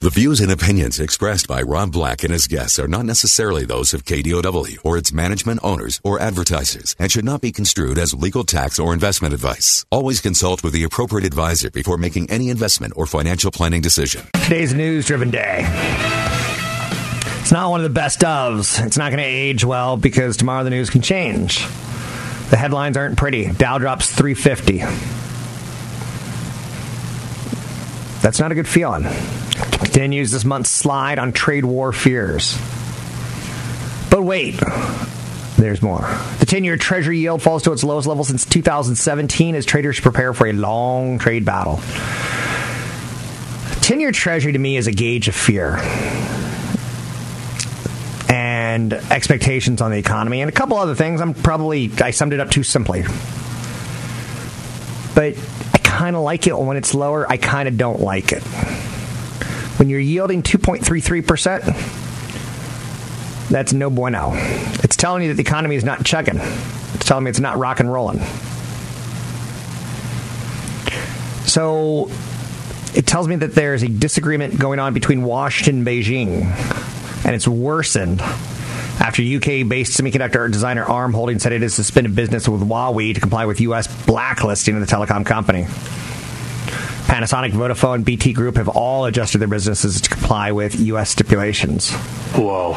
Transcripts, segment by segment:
The views and opinions expressed by Rob Black and his guests are not necessarily those of KDOW or its management, owners, or advertisers and should not be construed as legal, tax, or investment advice. Always consult with the appropriate advisor before making any investment or financial planning decision. Today's news-driven day. It's not one of the best ofs. It's not going to age well because tomorrow the news can change. The headlines aren't pretty. Dow drops 350. That's not a good feeling. Continues this month's slide on trade war fears. But wait, there's more. The 10-year Treasury yield falls to its lowest level since 2017 as traders prepare for a long trade battle. 10-year Treasury to me is a gauge of fear and expectations on the economy and a couple other things. I summed it up too simply. But I kind of like it when it's lower. I kind of don't like it. When you're yielding 2.33%, that's no bueno. It's telling you that the economy is not chugging. It's telling me it's not rock and rolling. So it tells me that there's a disagreement going on between Washington and Beijing, and it's worsened after UK-based semiconductor designer Arm Holdings said it has suspended business with Huawei to comply with U.S. blacklisting of the telecom company. Panasonic, Vodafone, and BT Group have all adjusted their businesses to comply with U.S. stipulations. Whoa.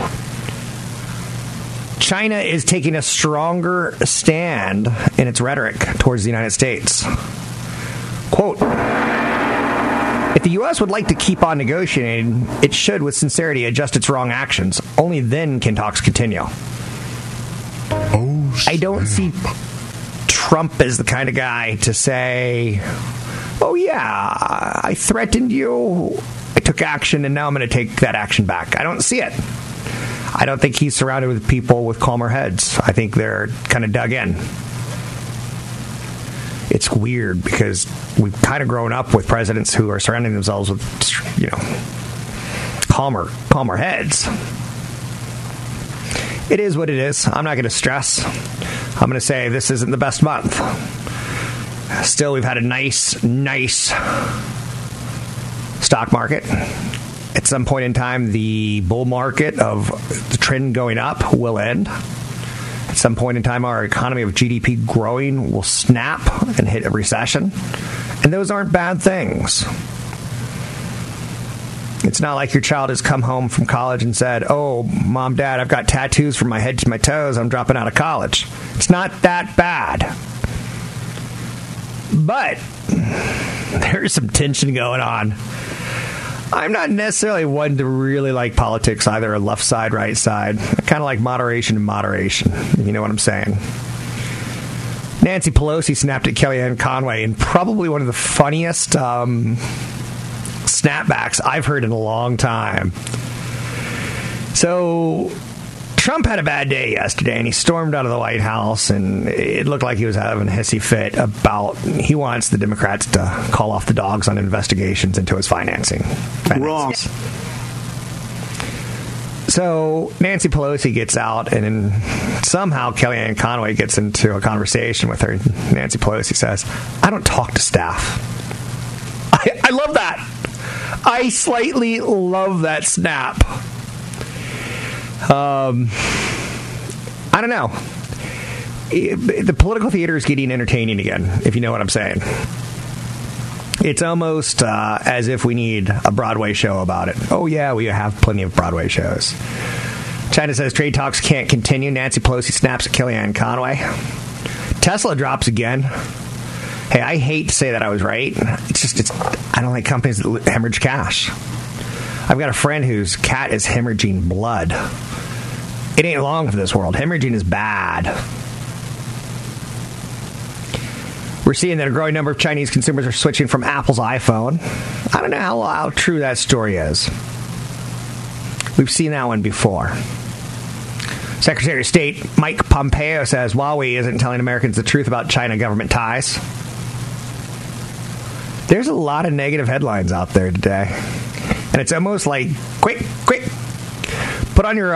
China is taking a stronger stand in its rhetoric towards the United States. Quote, if the U.S. would like to keep on negotiating, it should, with sincerity, adjust its wrong actions. Only then can talks continue. Oh, I don't see Trump as the kind of guy to say, oh, yeah, I threatened you, I took action, and now I'm going to take that action back. I don't see it. I don't think he's surrounded with people with calmer heads. I think they're kind of dug in. It's weird because we've kind of grown up with presidents who are surrounding themselves with, you know, calmer heads. It is what it is. I'm not going to stress. I'm going to say this isn't the best month. Still, we've had a nice stock market. At some point in time, the bull market of the trend going up will end. At some point in time, our economy of GDP growing will snap and hit a recession. And those aren't bad things. It's not like your child has come home from college and said, oh, Mom, Dad, I've got tattoos from my head to my toes. I'm dropping out of college. It's not that bad. But there's some tension going on. I'm not necessarily one to really like politics either, left side, right side. I kind of like moderation and moderation. You know what I'm saying? Nancy Pelosi snapped at Kellyanne Conway in probably one of the funniest snapbacks I've heard in a long time. So Trump had a bad day yesterday, and he stormed out of the White House, and it looked like he was having a hissy fit about he wants the Democrats to call off the dogs on investigations into his financing. Wrong. So Nancy Pelosi gets out, and somehow Kellyanne Conway gets into a conversation with her. Nancy Pelosi says, I don't talk to staff. I love that. I slightly love that snap. I don't know. The political theater is getting entertaining again, if you know what I'm saying. It's almost as if we need a Broadway show about it. Oh, yeah, we have plenty of Broadway shows. China says trade talks can't continue. Nancy Pelosi snaps at Kellyanne Conway. Tesla drops again. Hey, I hate to say that I was right. It's I don't like companies that hemorrhage cash. I've got a friend whose cat is hemorrhaging blood. It ain't long for this world. Hemorrhaging is bad. We're seeing that a growing number of Chinese consumers are switching from Apple's iPhone. I don't know how true that story is. We've seen that one before. Secretary of State Mike Pompeo says Huawei isn't telling Americans the truth about China government ties. There's a lot of negative headlines out there today. And it's almost like, quick, put on your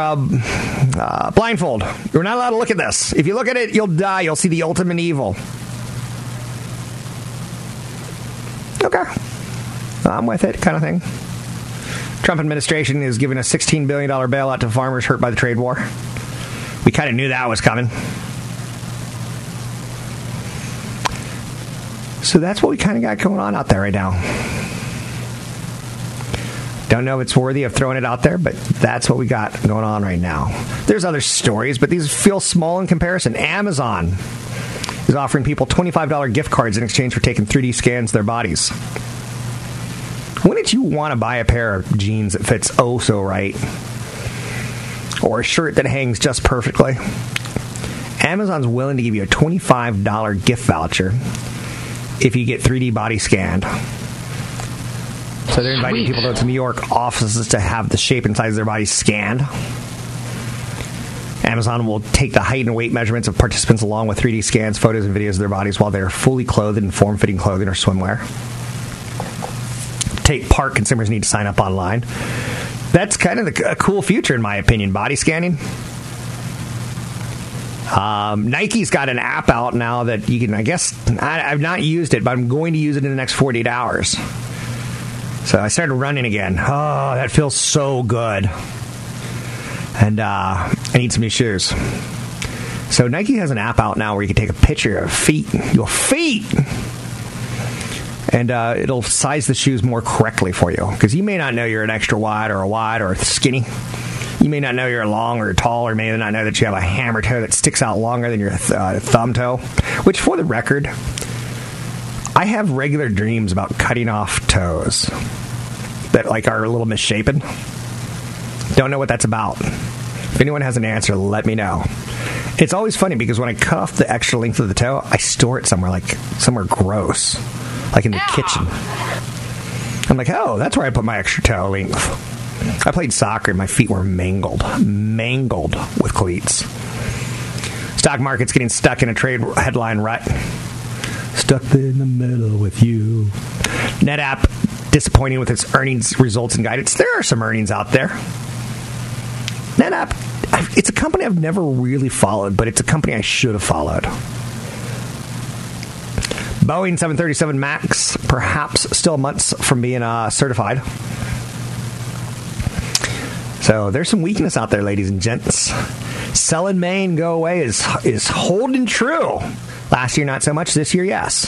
blindfold. You're not allowed to look at this. If you look at it, you'll die. You'll see the ultimate evil. Okay. I'm with it, kind of thing. Trump administration is giving a $16 billion bailout to farmers hurt by the trade war. We kind of knew that was coming. So that's what we kind of got going on out there right now. Don't know if it's worthy of throwing it out there, but that's what we got going on right now. There's other stories, but these feel small in comparison. Amazon is offering people $25 gift cards in exchange for taking 3D scans of their bodies. Wouldn't you want to buy a pair of jeans that fits oh so right? Or a shirt that hangs just perfectly? Amazon's willing to give you a $25 gift voucher if you get 3D body scanned. So they're inviting people to New York offices to have the shape and size of their body scanned. Amazon will take the height and weight measurements of participants along with 3D scans, photos, and videos of their bodies while they're fully clothed in form-fitting clothing or swimwear. Take part, consumers need to sign up online. That's kind of a cool future, in my opinion. Body scanning. Nike's got an app out now that you can, I guess, I've not used it, but I'm going to use it in the next 48 hours. So I started running again. Oh, that feels so good. And I need some new shoes. So Nike has an app out now where you can take a picture of your feet. And it'll size the shoes more correctly for you. Because you may not know you're an extra wide or a wide or skinny. You may not know you're long or tall, or may not know that you have a hammer toe that sticks out longer than your thumb toe. Which, for the record, I have regular dreams about cutting off toes that like are a little misshapen. Don't know what that's about. If anyone has an answer, let me know. It's always funny because when I cut off the extra length of the toe, I store it somewhere, like somewhere gross. Like in the kitchen. I'm like, oh, that's where I put my extra toe length. I played soccer and my feet were mangled with cleats. Stock market's getting stuck in a trade headline rut. Stuck in the middle with you. NetApp disappointing with its earnings results and guidance. There are some earnings out there. NetApp, it's a company I've never really followed, but it's a company I should have followed. Boeing 737 MAX, perhaps still months from being certified. So there's some weakness out there, ladies and gents. Sell in May and go away is holding true. Last year, not so much. This year, yes.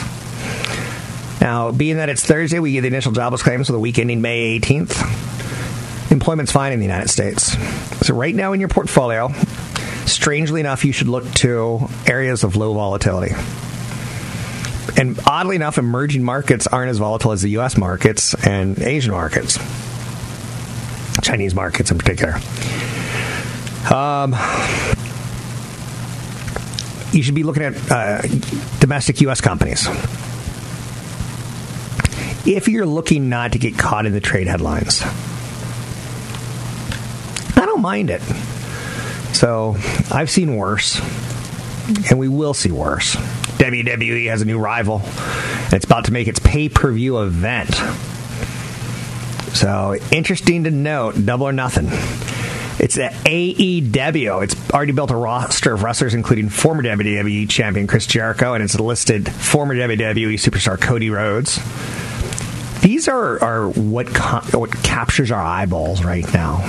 Now, being that it's Thursday, we get the initial jobless claims for the week ending May 18th. Employment's fine in the United States. So right now in your portfolio, strangely enough, you should look to areas of low volatility. And oddly enough, emerging markets aren't as volatile as the U.S. markets and Asian markets. Chinese markets in particular. You should be looking at domestic U.S. companies. If you're looking not to get caught in the trade headlines. I don't mind it. So, I've seen worse. And we will see worse. WWE has a new rival. It's about to make its pay-per-view event. So, interesting to note, Double or Nothing. It's the AEW. It's already built a roster of wrestlers, including former WWE champion Chris Jericho, and it's listed former WWE superstar Cody Rhodes. These are what captures our eyeballs right now.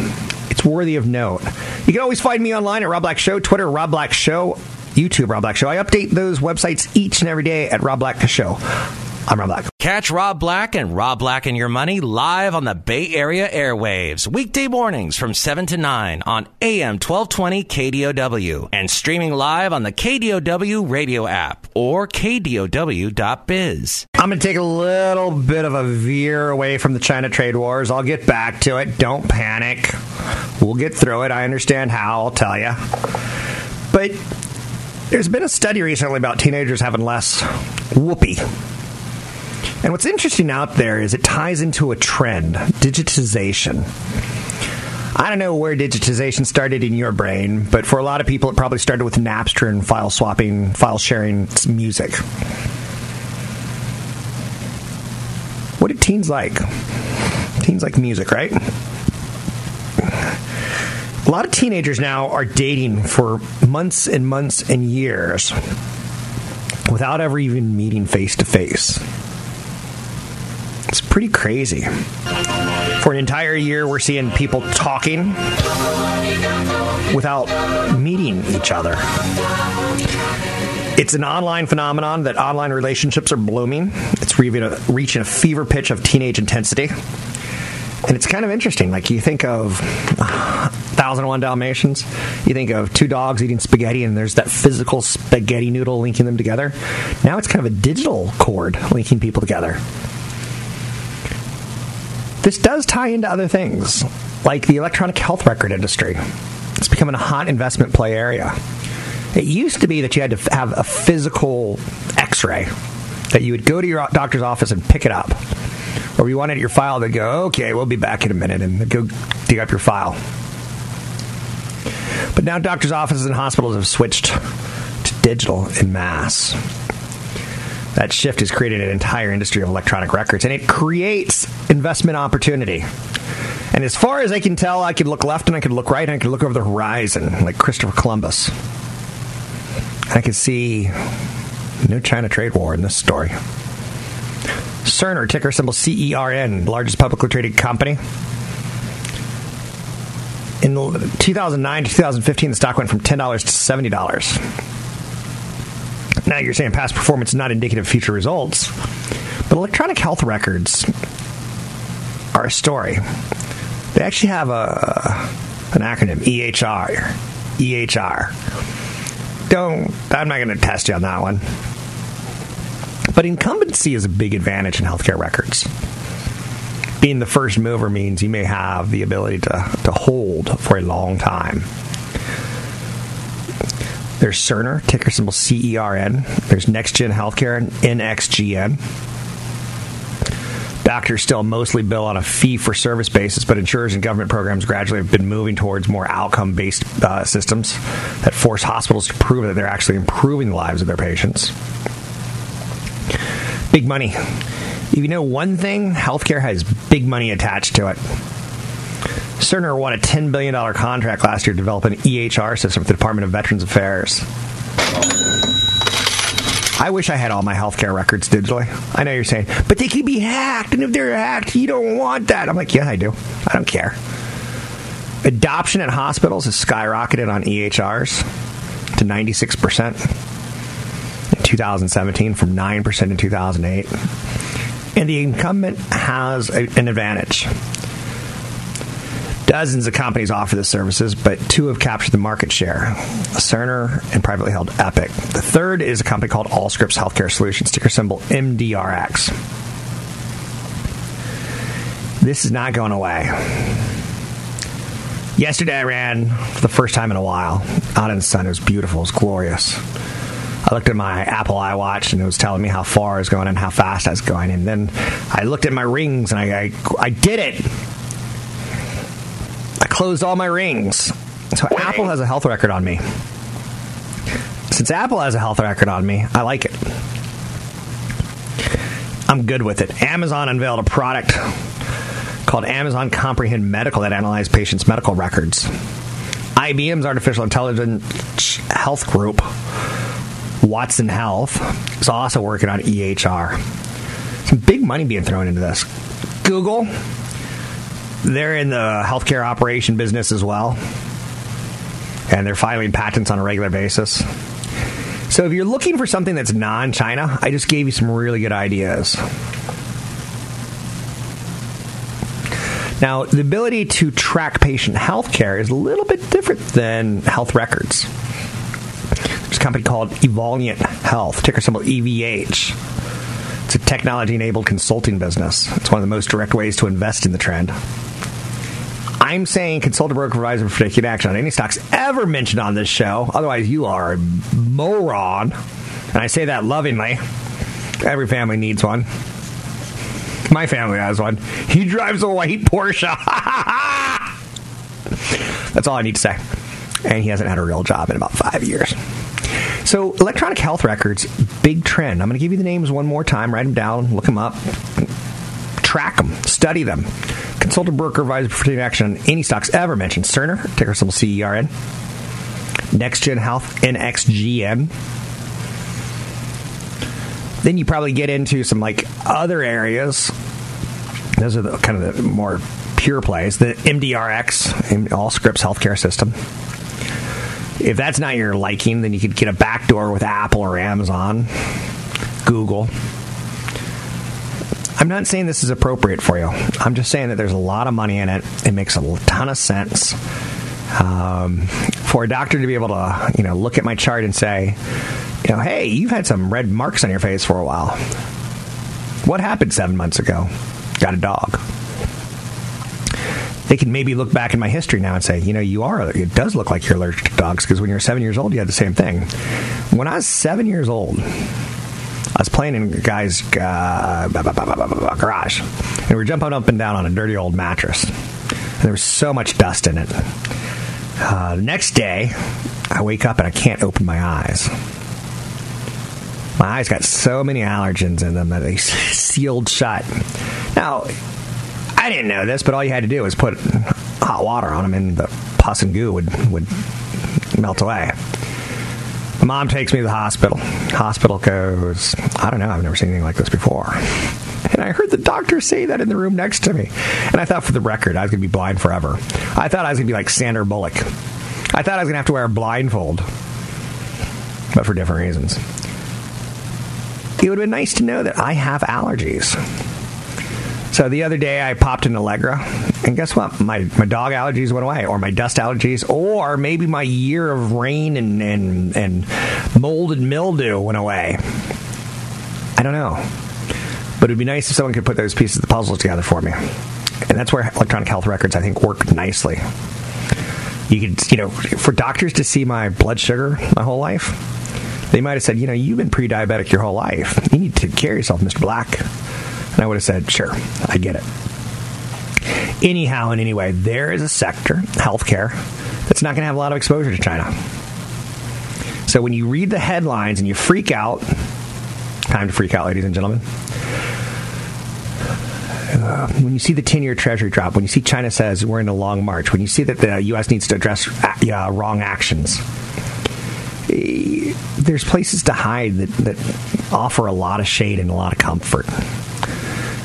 It's worthy of note. You can always find me online at Rob Black Show, Twitter, Rob Black Show, YouTube, Rob Black Show. I update those websites each and every day at Rob Black Show. I'm Rob Black. Catch Rob Black and Rob Black and Your Money live on the Bay Area airwaves, weekday mornings from 7 to 9 on AM 1220 KDOW and streaming live on the KDOW radio app or KDOW.biz. I'm going to take a little bit of a veer away from the China trade wars. I'll get back to it. Don't panic. We'll get through it. I understand how. I'll tell you. But There's been a study recently about teenagers having less whoopee. And what's interesting out there is it ties into a trend, digitization. I don't know where digitization started in your brain, but for a lot of people, it probably started with Napster and file swapping, file sharing music. What did teens like? Teens like music, right? A lot of teenagers now are dating for months and months and years without ever even meeting face-to-face. It's pretty crazy. For an entire year, we're seeing people talking without meeting each other. It's an online phenomenon that online relationships are blooming. It's reaching a fever pitch of teenage intensity. And it's kind of interesting. Like, you think of 1,001 Dalmatians. You think of two dogs eating spaghetti, and there's that physical spaghetti noodle linking them together. Now it's kind of a digital cord linking people together. This does tie into other things, like the electronic health record industry. It's becoming a hot investment play area. It used to be that you had to have a physical x-ray, that you would go to your doctor's office and pick it up. Or you wanted your file, they'd go, okay, we'll be back in a minute, and they'd go dig up your file. But now doctors' offices and hospitals have switched to digital en masse. That shift has created an entire industry of electronic records, and it creates investment opportunity. And as far as I can tell, I could look left, and I could look right, and I could look over the horizon, like Christopher Columbus. I could see no China trade war in this story. Cerner, ticker symbol CERN, largest publicly traded company. In 2009 to 2015, the stock went from $10 to $70. Now you're saying past performance is not indicative of future results, but electronic health records are a story. They actually have an acronym, EHR. I'm not going to test you on that one. But incumbency is a big advantage in healthcare records. Being the first mover means you may have the ability to hold for a long time. There's Cerner, ticker symbol CERN. There's Next Gen Healthcare and NXGN. Doctors still mostly bill on a fee-for-service basis, but insurers and government programs gradually have been moving towards more outcome-based systems that force hospitals to prove that they're actually improving the lives of their patients. Big money. If you know one thing, healthcare has big money attached to it. Cerner won a $10 billion contract last year to develop an EHR system for the Department of Veterans Affairs. I wish I had all my healthcare records digitally. I know you're saying, but they can be hacked, and if they're hacked, you don't want that. I'm like, yeah, I do. I don't care. Adoption at hospitals has skyrocketed on EHRs to 96%. 2017 from 9% in 2008. And the incumbent has an advantage. Dozens of companies offer the services, but two have captured the market share. Cerner and privately held Epic. The third is a company called Allscripts Healthcare Solutions, ticker symbol MDRX. This is not going away. Yesterday I ran for the first time in a while. Out in the sun, it was beautiful, it was glorious. I looked at my Apple iWatch, and it was telling me how far I was going and how fast I was going. And then I looked at my rings, and I did it. I closed all my rings. So Apple has a health record on me. Since Apple has a health record on me, I like it. I'm good with it. Amazon unveiled a product called Amazon Comprehend Medical that analyzed patients' medical records. IBM's Artificial Intelligence Health Group, Watson Health, is also working on EHR. Some big money being thrown into this. Google, they're in the healthcare operation business as well. And they're filing patents on a regular basis. So if you're looking for something that's non-China, I just gave you some really good ideas. Now, the ability to track patient healthcare is a little bit different than health records. There's a company called Evolent Health, ticker symbol EVH. It's a technology-enabled consulting business. It's one of the most direct ways to invest in the trend. I'm saying consult a broker advisor for predicted action on any stocks ever mentioned on this show. Otherwise, you are a moron. And I say that lovingly. Every family needs one. My family has one. He drives a white Porsche. That's all I need to say. And he hasn't had a real job in about 5 years. So electronic health records, big trend. I'm going to give you the names one more time. Write them down. Look them up. Track them. Study them. Consult a broker advisor for taking action on any stocks ever mentioned. Cerner, ticker symbol CERN. Next Gen Health, NXGN. Then you probably get into some like other areas. Those are the kind of the more pure plays. The MDRX, Allscripts Healthcare System. If that's not your liking, then you could get a backdoor with Apple or Amazon, Google. I'm not saying this is appropriate for you. I'm just saying that there's a lot of money in it. It makes a ton of sense. For a doctor to be able to, look at my chart and say, hey, you've had some red marks on your face for a while. What happened 7 months ago? Got a dog. They can maybe look back in my history now and say, it does look like you're allergic to dogs because when you were 7 years old, you had the same thing. When I was 7 years old, I was playing in a guy's garage, and we were jumping up and down on a dirty old mattress. And there was so much dust in it. The next day, I wake up and I can't open my eyes. My eyes got so many allergens in them that they sealed shut. Now, I didn't know this, but all you had to do was put hot water on them, and the pus and goo would melt away. My mom takes me to the hospital. Hospital goes, I don't know, I've never seen anything like this before. And I heard the doctor say that in the room next to me. And I thought, for the record, I was going to be blind forever. I thought I was going to be like Sandra Bullock. I thought I was going to have to wear a blindfold. But for different reasons. It would have been nice to know that I have allergies. So the other day, I popped an Allegra, and guess what? My dog allergies went away, or my dust allergies, or maybe my year of rain and mold and mildew went away. I don't know. But it would be nice if someone could put those pieces of the puzzle together for me. And that's where electronic health records, I think, work nicely. You could, for doctors to see my blood sugar my whole life, they might have said, you've been pre-diabetic your whole life. You need to care yourself, Mr. Black. And I would have said, sure, I get it. Anyhow and anyway, there is a sector, healthcare, that's not going to have a lot of exposure to China. So when you read the headlines and you freak out, time to freak out, ladies and gentlemen. When you see the 10-year treasury drop, when you see China says we're in a long march, when you see that the U.S. needs to address wrong actions, there's places to hide that offer a lot of shade and a lot of comfort.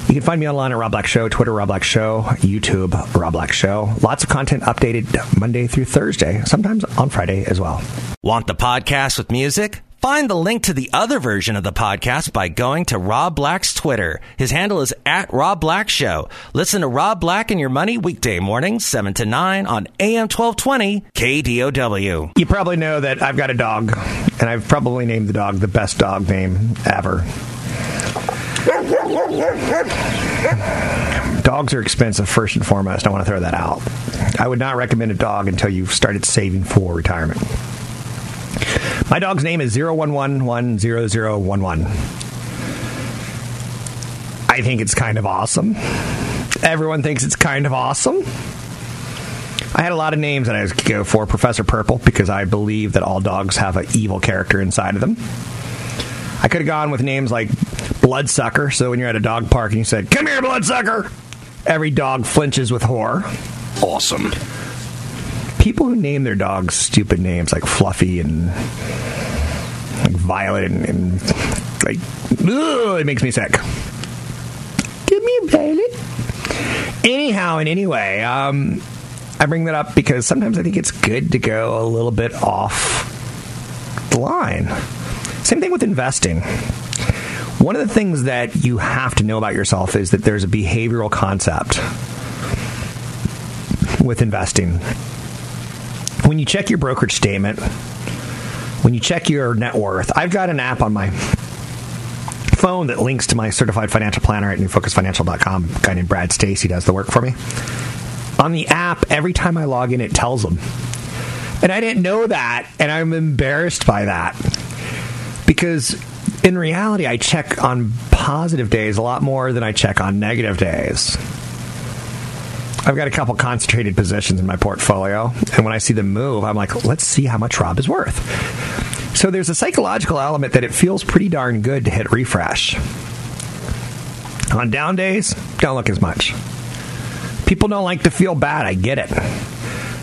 You can find me online at Rob Black Show, Twitter, Rob Black Show, YouTube, Rob Black Show. Lots of content updated Monday through Thursday, sometimes on Friday as well. Want the podcast with music? Find the link to the other version of the podcast by going to Rob Black's Twitter. His handle is at Rob Black Show. Listen to Rob Black and Your Money weekday mornings, 7 to 9 on AM 1220 KDOW. You probably know that I've got a dog, and I've probably named the dog the best dog name ever. Dogs are expensive, first and foremost. I want to throw that out. I would not recommend a dog until you've started saving for retirement. My dog's name is 01110011. I think it's kind of awesome. Everyone thinks it's kind of awesome. I had a lot of names that I could go for. Professor Purple, because I believe that all dogs have an evil character inside of them. I could have gone with names like Bloodsucker, so when you're at a dog park and you said, "Come here, Bloodsucker," every dog flinches with horror. Awesome. People who name their dogs stupid names like Fluffy and like Violet and like, ugh, it makes me sick. Give me a Violet. Anyhow and anyway, I bring that up because sometimes I think it's good to go a little bit off the line. Same thing with investing. One of the things that you have to know about yourself is that there's a behavioral concept with investing. When you check your brokerage statement, when you check your net worth, I've got an app on my phone that links to my certified financial planner at newfocusfinancial.com. A guy named Brad Stacey does the work for me. on the app, every time I log in, it tells them. And I didn't know that, and I'm embarrassed by that. Because in reality, I check on positive days a lot more than I check on negative days. I've got a couple concentrated positions in my portfolio, and when I see them move, I'm like, let's see how much Rob is worth. So there's a psychological element that it feels pretty darn good to hit refresh. On down days, don't look as much. People don't like to feel bad. I get it.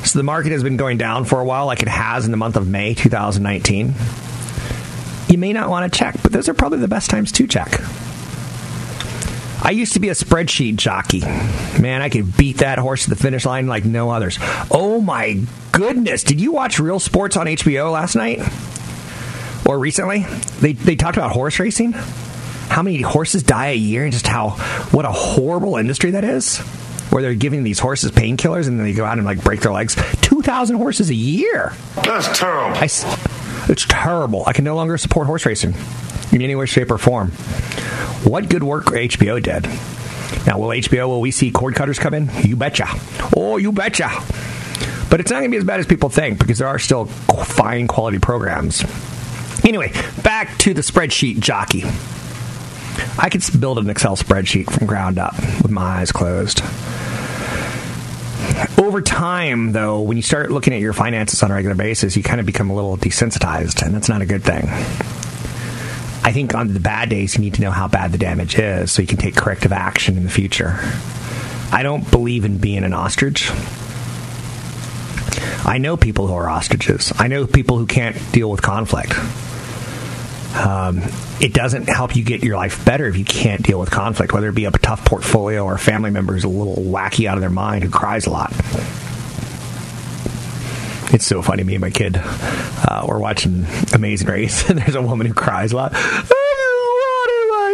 So the market has been going down for a while, like it has in the month of May 2019. You may not want to check, but those are probably the best times to check. I used to be a spreadsheet jockey. Man, I could beat that horse to the finish line like no others. Oh my goodness. Did you watch Real Sports on HBO last night? Or recently? They talked about horse racing. How many horses die a year and just what a horrible industry that is. Where they're giving these horses painkillers and then they go out and like break their legs. 2,000 horses a year. That's terrible. It's terrible. I can no longer support horse racing in any way, shape, or form. What good work HBO did. Now, will we see cord cutters come in? You betcha. Oh, you betcha. But it's not going to be as bad as people think because there are still fine quality programs. Anyway, back to the spreadsheet jockey. I could build an Excel spreadsheet from ground up with my eyes closed. Over time, though, when you start looking at your finances on a regular basis, you kind of become a little desensitized, and that's not a good thing. I think on the bad days, you need to know how bad the damage is so you can take corrective action in the future. I don't believe in being an ostrich. I know people who are ostriches. I know people who can't deal with conflict. It doesn't help you get your life better if you can't deal with conflict, whether it be a tough portfolio or a family member who's a little wacky out of their mind who cries a lot. It's so funny. Me and my kid were watching Amazing Race, and there's a woman who cries a lot. I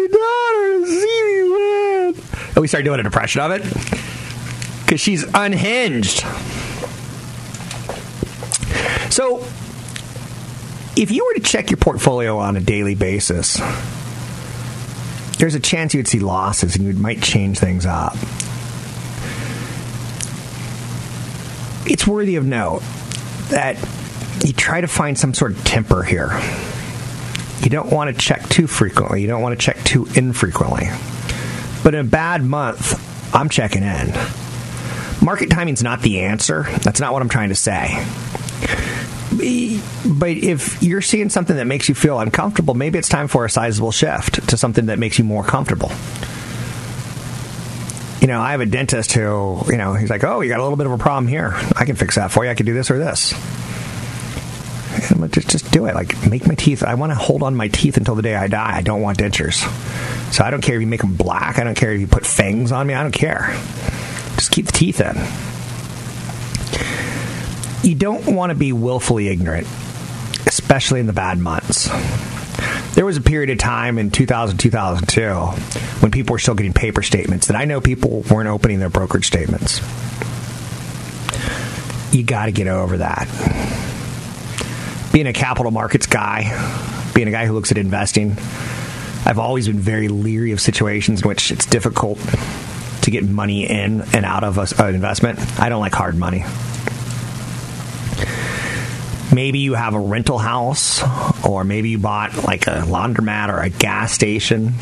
just wanted my daughter to see me win. And we started doing an impression of it because she's unhinged. So if you were to check your portfolio on a daily basis, there's a chance you would see losses and you might change things up. It's worthy of note that you try to find some sort of temper here. You don't want to check too frequently. You don't want to check too infrequently. But in a bad month, I'm checking in. Market timing's not the answer. That's not what I'm trying to say. But if you're seeing something that makes you feel uncomfortable, maybe it's time for a sizable shift to something that makes you more comfortable. You know, I have a dentist who, you know, he's like, oh, you got a little bit of a problem here. I can fix that for you. I can do this or this. And I'm like, just do it. Like, make my teeth. I want to hold on my teeth until the day I die. I don't want dentures. So I don't care if you make them black. I don't care if you put fangs on me. I don't care. Just keep the teeth in. You don't want to be willfully ignorant, especially in the bad months. There was a period of time in 2000, 2002, when people were still getting paper statements that I know people weren't opening their brokerage statements. You got to get over that. Being a capital markets guy, being a guy who looks at investing, I've always been very leery of situations in which it's difficult to get money in and out of an investment. I don't like hard money. Maybe you have a rental house, or maybe you bought like a laundromat or a gas station.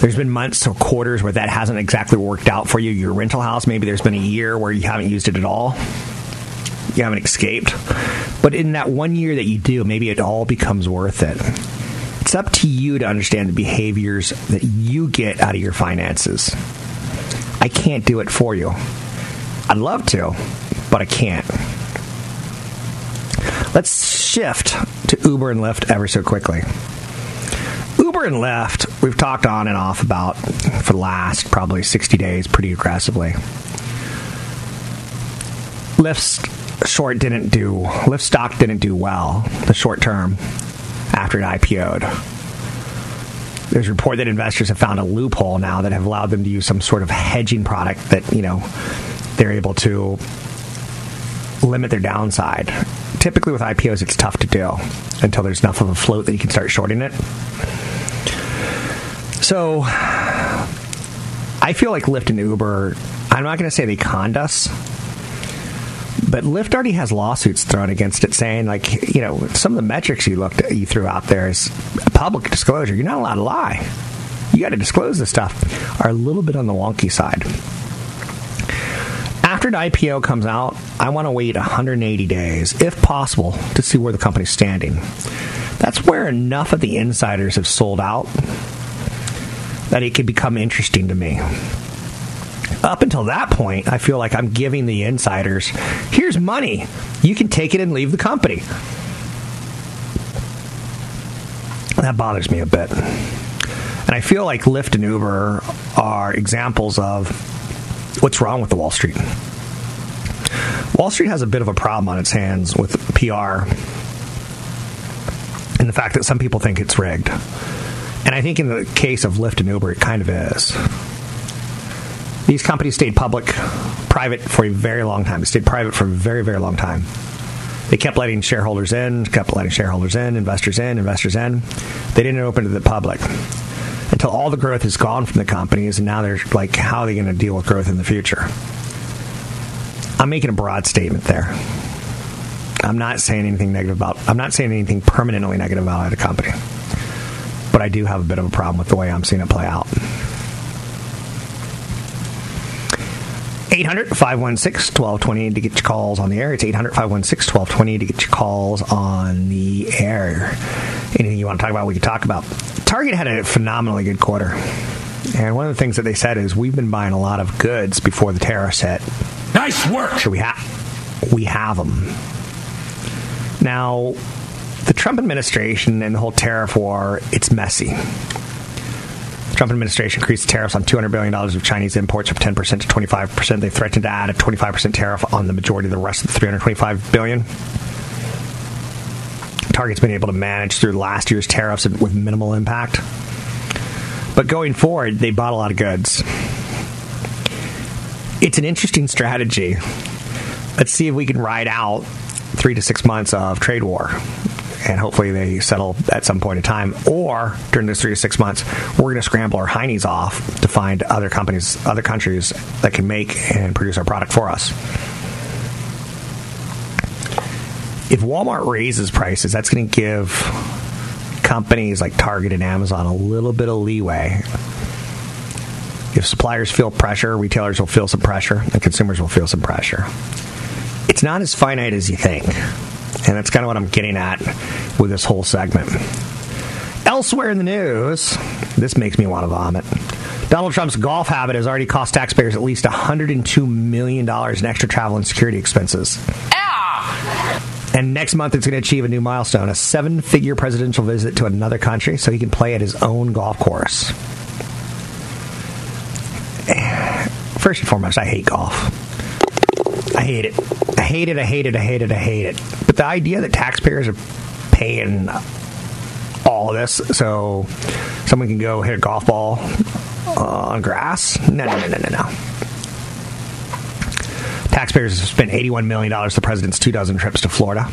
There's been months or quarters where that hasn't exactly worked out for you. Your rental house, maybe there's been a year where you haven't used it at all. You haven't escaped. But in that one year that you do, maybe it all becomes worth it. It's up to you to understand the behaviors that you get out of your finances. I can't do it for you. I'd love to, but I can't. Let's shift to Uber and Lyft ever so quickly. Uber and Lyft, we've talked on and off about for the last probably 60 days pretty aggressively. Lyft stock didn't do well the short term after it IPO'd. There's a report that investors have found a loophole now that have allowed them to use some sort of hedging product that, you know, they're able to limit their downside. Typically with IPOs, it's tough to do until there's enough of a float that you can start shorting it. So I feel like Lyft and Uber, I'm not going to say they conned us, but Lyft already has lawsuits thrown against it saying, like, you know, some of the metrics you threw out there is public disclosure. You're not allowed to lie. You got to disclose this stuff. Are a little bit on the wonky side. After the IPO comes out, I want to wait 180 days, if possible, to see where the company's standing. That's where enough of the insiders have sold out that it could become interesting to me. Up until that point, I feel like I'm giving the insiders, here's money. You can take it and leave the company. That bothers me a bit. And I feel like Lyft and Uber are examples of what's wrong with the Wall Street. Wall Street has a bit of a problem on its hands with PR and the fact that some people think it's rigged. And I think in the case of Lyft and Uber, it kind of is. These companies stayed private for a very long time. They stayed private for a very, very long time. They kept letting shareholders in, investors in. They didn't open to the public until all the growth is gone from the companies, and now they're like, how are they going to deal with growth in the future? I'm making a broad statement there. I'm not saying anything permanently negative about a company. But I do have a bit of a problem with the way I'm seeing it play out. 800-516-1228 to get your calls on the air. It's 800-516-1228 to get your calls on the air. Anything you want to talk about, we can talk about. Target had a phenomenally good quarter. And one of the things that they said is, we've been buying a lot of goods before the tariffs hit. Nice work! So we have them. Now, the Trump administration and the whole tariff war, it's messy. The Trump administration increased tariffs on $200 billion of Chinese imports from 10% to 25%. They threatened to add a 25% tariff on the majority of the rest of the $325 billion. Target's been able to manage through last year's tariffs with minimal impact. But going forward, they bought a lot of goods. It's an interesting strategy. Let's see if we can ride out 3 to 6 months of trade war. And hopefully they settle at some point in time. Or during those 3 to 6 months, we're going to scramble our heinies off to find other countries that can make and produce our product for us. If Walmart raises prices, that's going to give companies like Target and Amazon a little bit of leeway. If suppliers feel pressure, retailers will feel some pressure, and consumers will feel some pressure. It's not as finite as you think. And that's kind of what I'm getting at with this whole segment. Elsewhere in the news, this makes me want to vomit. Donald Trump's golf habit has already cost taxpayers at least $102 million in extra travel and security expenses. Ah! And next month, it's going to achieve a new milestone, a 7-figure presidential visit to another country so he can play at his own golf course. First and foremost, I hate golf. I hate it. I hate it, I hate it, I hate it, I hate it. But the idea that taxpayers are paying all of this so someone can go hit a golf ball on grass? No. Taxpayers have spent $81 million on the president's 24 trips to Florida.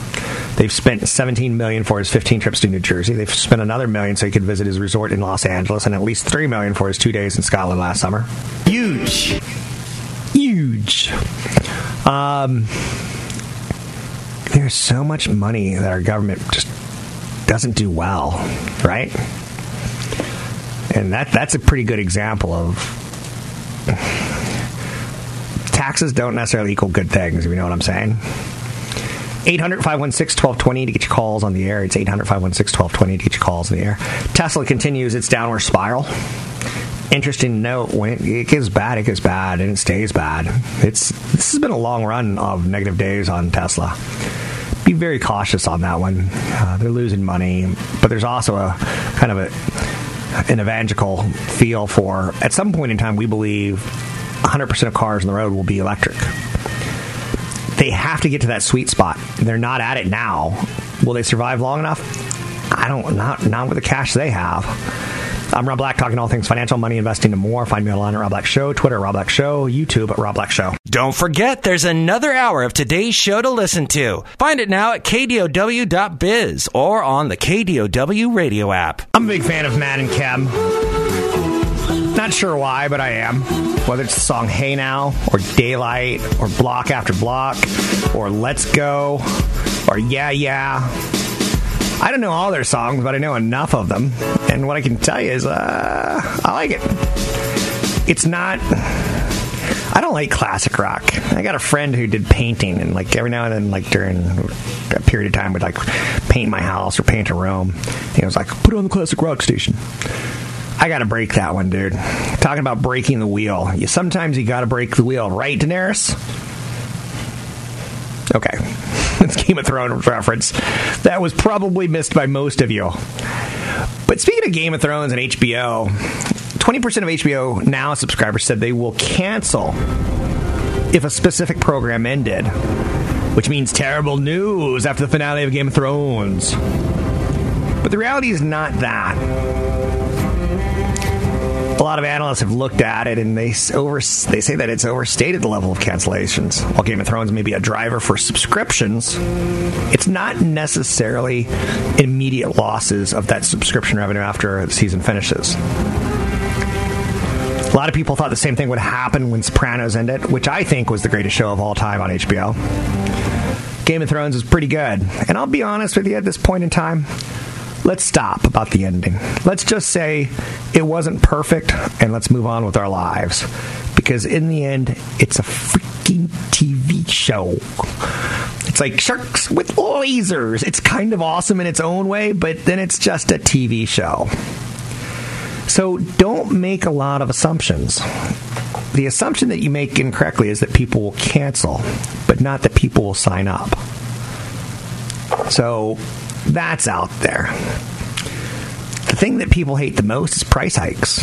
They've spent $17 million for his 15 trips to New Jersey. They've spent another $1 million so he could visit his resort in Los Angeles, and at least $3 million for his 2 days in Scotland last summer. Huge. There's so much money that our government just doesn't do well, right? And that's a pretty good example of taxes don't necessarily equal good things, if you know what I'm saying. 800-516-1220 to get your calls on the air. It's 800-516-1220 to get your calls on the air. Tesla continues its downward spiral. Interesting note, when it gets bad, it gets bad, and it stays bad. This has been a long run of negative days on Tesla. Be very cautious on that one. They're losing money, but there's also a kind of an evangelical feel for, at some point in time, we believe 100% of cars on the road will be electric. They have to get to that sweet spot. They're not at it now. Will they survive long enough? I don't know. Not with the cash they have. I'm Rob Black, talking all things financial, money, investing, and more. Find me online at Rob Black Show, Twitter, Rob Black Show, YouTube at Rob Black Show. Don't forget, there's another hour of today's show to listen to. Find it now at KDOW.biz or on the KDOW radio app. I'm a big fan of Matt and Kim. Not sure why, but I am. Whether it's the song Hey Now, or Daylight, or Block After Block, or Let's Go, or Yeah Yeah. I don't know all their songs, but I know enough of them. And what I can tell you is, I like it. It's not... I don't like classic rock. I got a friend who did painting, and like every now and then, like during a period of time, would like paint my house or paint a room. And it was like, put on the classic rock station. I got to break that one, dude. Talking about breaking the wheel. Sometimes you got to break the wheel, right, Daenerys? Okay. It's Game of Thrones reference. That was probably missed by most of you. But speaking of Game of Thrones and HBO, 20% of HBO Now subscribers said they will cancel if a specific program ended, which means terrible news after the finale of Game of Thrones. But the reality is not that. A lot of analysts have looked at it, and they say that it's overstated the level of cancellations. While Game of Thrones may be a driver for subscriptions, it's not necessarily immediate losses of that subscription revenue after the season finishes. A lot of people thought the same thing would happen when Sopranos ended, which I think was the greatest show of all time on HBO. Game of Thrones is pretty good, and I'll be honest with you at this point in time, let's stop about the ending. Let's just say it wasn't perfect, and let's move on with our lives. Because in the end, it's a freaking TV show. It's like sharks with lasers. It's kind of awesome in its own way, but then it's just a TV show. So don't make a lot of assumptions. The assumption that you make incorrectly is that people will cancel, but not that people will sign up. So... that's out there. The thing that people hate the most is price hikes.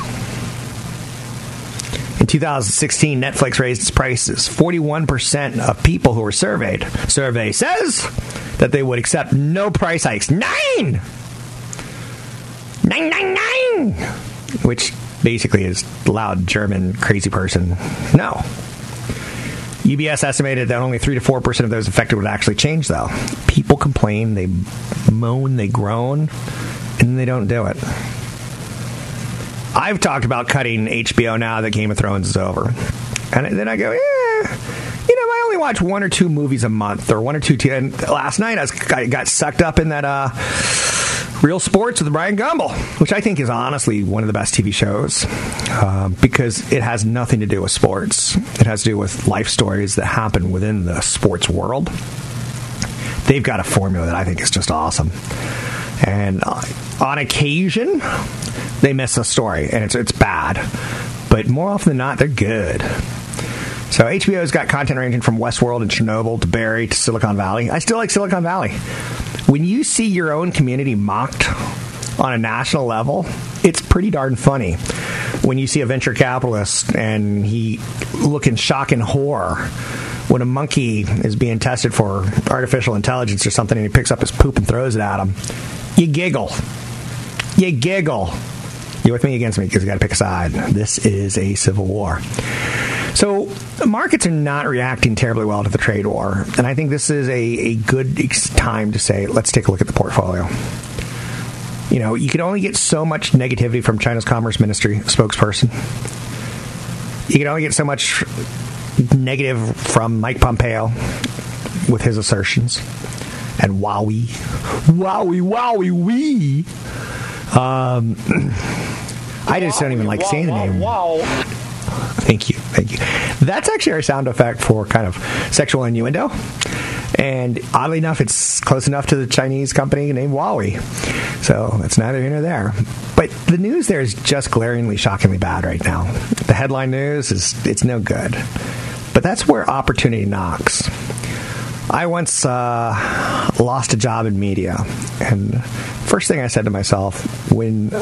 In 2016, Netflix raised its prices. 41% of people who were surveyed. Survey says that they would accept no price hikes. 9! 9, 9, 9! Which basically is loud German crazy person. No. UBS estimated that only 3 to 4% of those affected would actually change, though. People complain, they moan, they groan, and they don't do it. I've talked about cutting HBO Now that Game of Thrones is over. And then I go, yeah, you know, I only watch one or two movies a month, or one or two. And last night I got sucked up in that Real Sports with Brian Gumbel, which I think is honestly one of the best TV shows because it has nothing to do with sports. It has to do with life stories that happen within the sports world. They've got a formula that I think is just awesome. And on occasion, they miss a story, and it's bad. But more often than not, they're good. So HBO's got content ranging from Westworld and Chernobyl to Barry to Silicon Valley. I still like Silicon Valley. When you see your own community mocked on a national level, it's pretty darn funny. When you see a venture capitalist and he look in shock and horror when a monkey is being tested for artificial intelligence or something and he picks up his poop and throws it at him, you giggle. You giggle. You're with me against me because you got to pick a side. This is a civil war. So the markets are not reacting terribly well to the trade war, and I think this is a good time to say, let's take a look at the portfolio. You know, you can only get so much negativity from China's Commerce Ministry spokesperson. You can only get so much negative from Mike Pompeo with his assertions. And wowie. I just don't even like saying the name. Wow. Thank you. That's actually our sound effect for kind of sexual innuendo. And oddly enough, it's close enough to the Chinese company named Huawei. So it's neither here nor there. But the news there is just glaringly, shockingly bad right now. The headline news it's no good. But that's where opportunity knocks. I once lost a job in media. And first thing I said to myself, when...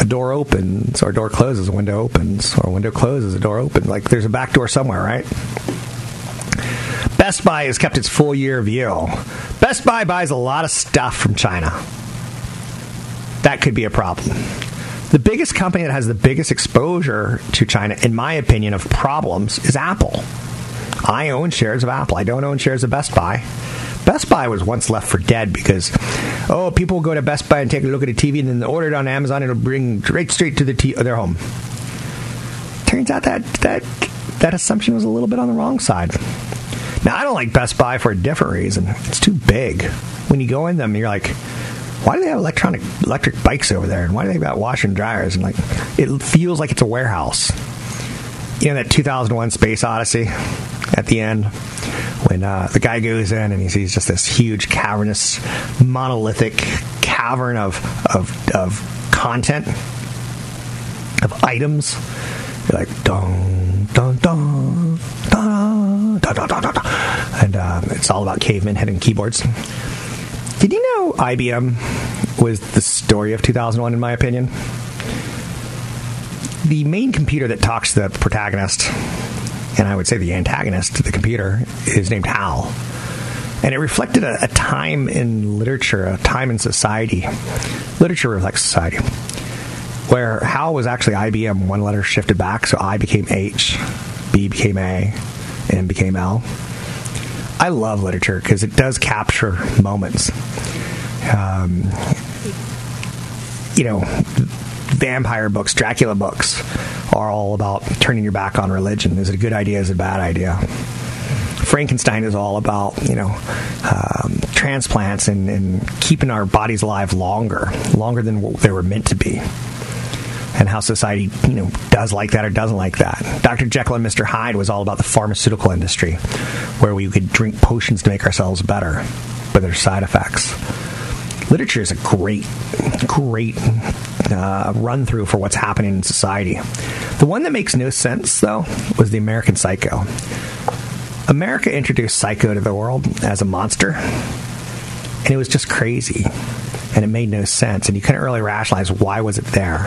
a door opens, or a door closes, a window opens, or a window closes, a door opens. Like, there's a back door somewhere, right? Best Buy has kept its full-year view. Best Buy buys a lot of stuff from China. That could be a problem. The biggest company that has the biggest exposure to China, in my opinion, of problems, is Apple. I own shares of Apple. I don't own shares of Best Buy. Best Buy was once left for dead because, people go to Best Buy and take a look at a TV and then order it on Amazon. It'll bring right straight to their home. turns out that assumption was a little bit on the wrong side. Now, I don't like Best Buy for a different reason. It's too big. When you go in them, you're like, why do they have electric bikes over there? And why do they got washer and dryers? And like, it feels like it's a warehouse. You know that 2001 Space Odyssey at the end? When the guy goes in and he sees just this huge, cavernous, monolithic cavern of content, of items. You're like, dun, dun, dun, dun, dun, dun, dun, dun, dun. And it's all about cavemen having keyboards. Did you know IBM was the story of 2001, in my opinion? The main computer that talks to the protagonist, and I would say the antagonist to the computer, is named Hal. And it reflected a time in literature, a time in society. Literature reflects society. Where Hal was actually IBM, one letter shifted back, so I became H, B became A, M became L. I love literature because it does capture moments. You know, vampire books, Dracula books, are all about turning your back on religion. Is it a good idea? Is it a bad idea? Frankenstein is all about, you know, transplants and keeping our bodies alive longer than what they were meant to be, and how society, you know, does like that or doesn't like that. Dr. Jekyll and Mr. Hyde was all about the pharmaceutical industry, where we could drink potions to make ourselves better, but there's side effects. Literature is a great run-through for what's happening in society. The one that makes no sense, though, was the American Psycho. America introduced Psycho to the world as a monster, and it was just crazy, and it made no sense, and you couldn't really rationalize why was it there.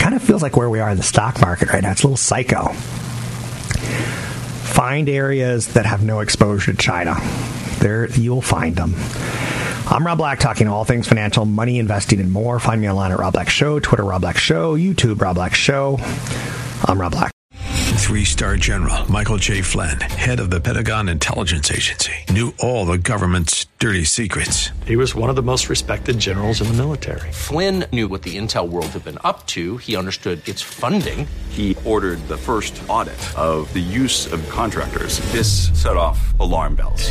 Kind of feels like where we are in the stock market right now. It's a little psycho. Find areas that have no exposure to China. There, you'll find them. I'm Rob Black, talking all things financial, money, investing, and more. Find me online at Rob Black Show, Twitter, Rob Black Show, YouTube, Rob Black Show. I'm Rob Black. 3-star General Michael J. Flynn, head of the Pentagon Intelligence Agency, knew all the government's dirty secrets. He was one of the most respected generals in the military. Flynn knew what the intel world had been up to. He understood its funding. He ordered the first audit of the use of contractors. This set off alarm bells.